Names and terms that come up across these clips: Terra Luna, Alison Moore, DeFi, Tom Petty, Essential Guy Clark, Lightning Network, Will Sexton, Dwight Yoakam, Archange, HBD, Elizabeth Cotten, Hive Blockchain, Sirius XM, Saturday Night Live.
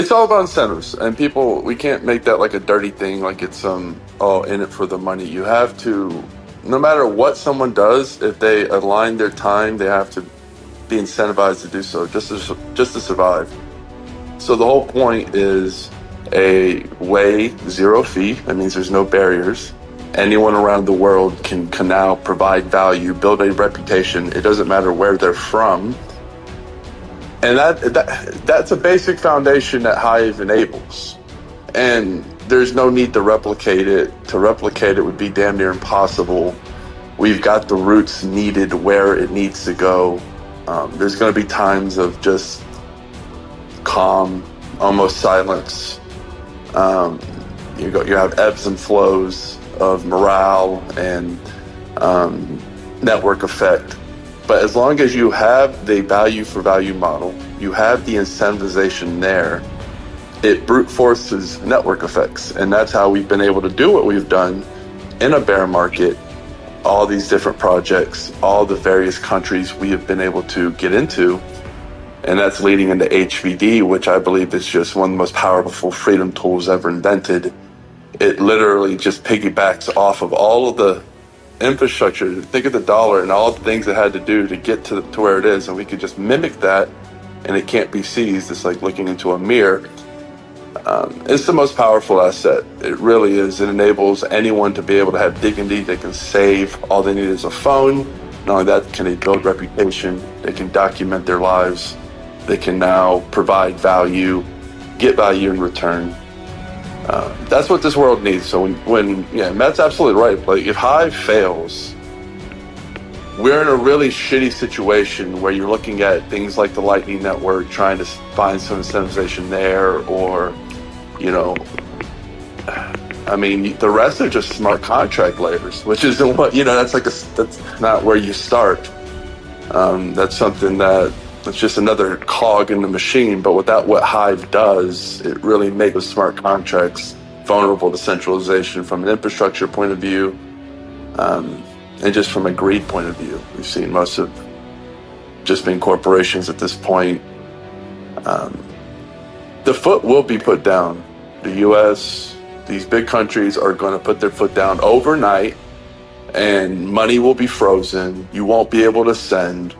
it's all about incentives, and people, we can't make that like a dirty thing, like it's all in it for the money. You have to, no matter what someone does, if they align their time, they have to be incentivized to do so just to survive. So the whole point is a way, zero fee. That means there's no barriers. Anyone around the world can now provide value, build a reputation. It doesn't matter where they're from. And that's a basic foundation that Hive enables. And there's no need to replicate it. To replicate it would be damn near impossible. We've got the roots needed where it needs to go. There's going to be times of just calm, almost silence. You have ebbs and flows of morale and network effect. But as long as you have the value for value model, you have the incentivization there, it brute forces network effects. And that's how we've been able to do what we've done in a bear market, all these different projects, all the various countries we have been able to get into. And that's leading into HBD, which I believe is just one of the most powerful freedom tools ever invented. It literally just piggybacks off of all of the infrastructure. Think of the dollar and all the things it had to do to get to where it is, and we could just mimic that, and it can't be seized. It's like looking into a mirror. It's the most powerful asset. It really is. It enables anyone to be able to have dignity. They can save. All they need is a phone. Not only that, can they build reputation? They can document their lives. They can now provide value, get value in return. That's what this world needs. So when Matt's absolutely right. Like, if Hive fails, we're in a really shitty situation where you're looking at things like the Lightning Network, trying to find some incentivization there, or, you know, I mean, the rest are just smart contract layers, which isn't what, you know, that's not where you start. That's something that's just another cog in the machine, but without what Hive does, it really makes those smart contracts vulnerable to centralization from an infrastructure point of view, and just from a greed point of view. We've seen most of just being corporations at this point. The foot will be put down. The U.S., these big countries are going to put their foot down overnight, and money will be frozen. You won't be able to send.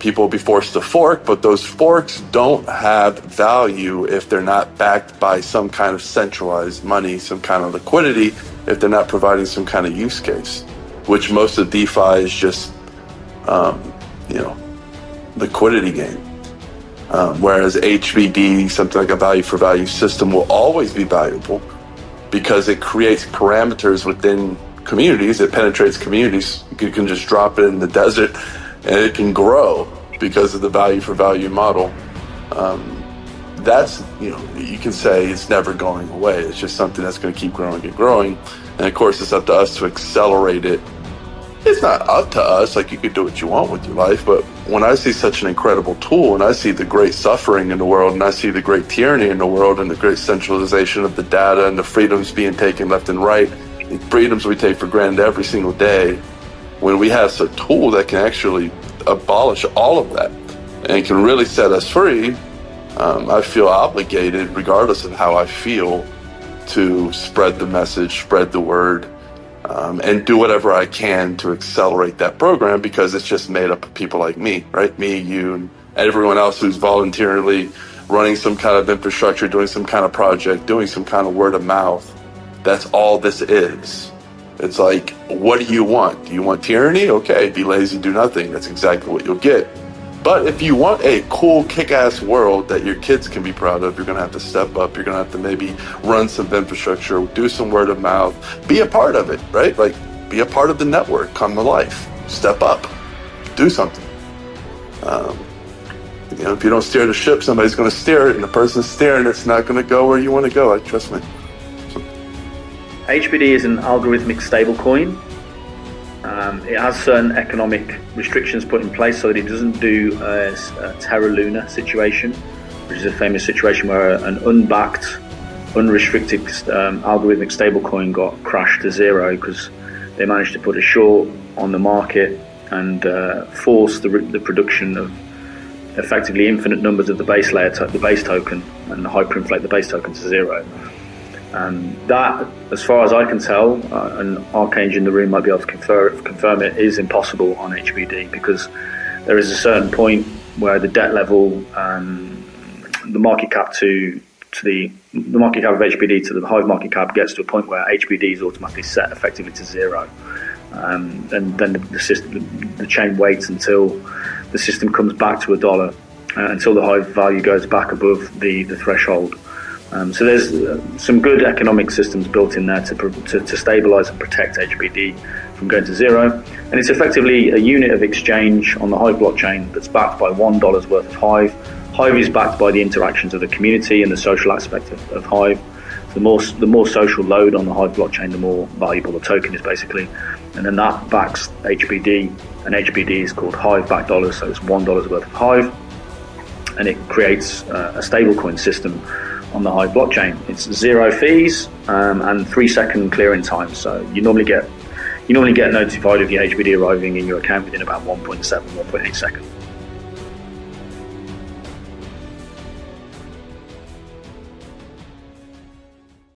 People will be forced to fork, but those forks don't have value if they're not backed by some kind of centralized money, some kind of liquidity, if they're not providing some kind of use case, which most of DeFi is just, liquidity game. Whereas HBD, something like a value for value system, will always be valuable because it creates parameters within communities. It penetrates communities. You can just drop it in the desert, and it can grow because of the value for value model. That's, you can say it's never going away. It's just something that's going to keep growing and growing. And of course, it's up to us to accelerate it. It's not up to us. Like, you could do what you want with your life. But when I see such an incredible tool, and I see the great suffering in the world, and I see the great tyranny in the world, and the great centralization of the data, and the freedoms being taken left and right, the freedoms we take for granted every single day, when we have a tool that can actually abolish all of that and can really set us free, I feel obligated, regardless of how I feel, to spread the message, spread the word, and do whatever I can to accelerate that program, because it's just made up of people like me, right? Me, you, and everyone else who's voluntarily running some kind of infrastructure, doing some kind of project, doing some kind of word of mouth. That's all this is. It's like, what do you want? Do you want tyranny? Okay, be lazy, do nothing. That's exactly what you'll get. But if you want a cool, kick-ass world that your kids can be proud of, you're going to have to step up. You're going to have to maybe run some infrastructure, do some word of mouth, be a part of it, right? Like, be a part of the network, come to life, step up, do something. If you don't steer the ship, somebody's going to steer it, and the person steering it's not going to go where you want to go. Like, trust me. HBD is an algorithmic stablecoin. It has certain economic restrictions put in place so that it doesn't do a Terra Luna situation, which is a famous situation where an unbacked, unrestricted algorithmic stablecoin got crashed to zero because they managed to put a short on the market and force the production of effectively infinite numbers of the base layer, the base token, and hyperinflate the base token to zero. And that, as far as I can tell, and Archange in the room might be able to confirm it, is impossible on HBD, because there is a certain point where the debt level, the market cap to the market cap of HBD to the Hive market cap gets to a point where HBD is automatically set effectively to zero. And then the system, the chain waits until the system comes back to $1, until the Hive value goes back above the threshold. So there's some good economic systems built in there to stabilize and protect HBD from going to zero. And it's effectively a unit of exchange on the Hive blockchain that's backed by $1 worth of Hive. Hive is backed by the interactions of the community and the social aspect of Hive. So the more social load on the Hive blockchain, the more valuable the token is, basically. And then that backs HBD, and HBD is called Hive backed dollars, so it's $1 worth of Hive. And it creates a stablecoin system on the Hive blockchain. It's zero fees and 3-second clearing time. So you normally get notified of your HBD arriving in your account within about 1.7, 1.8 seconds.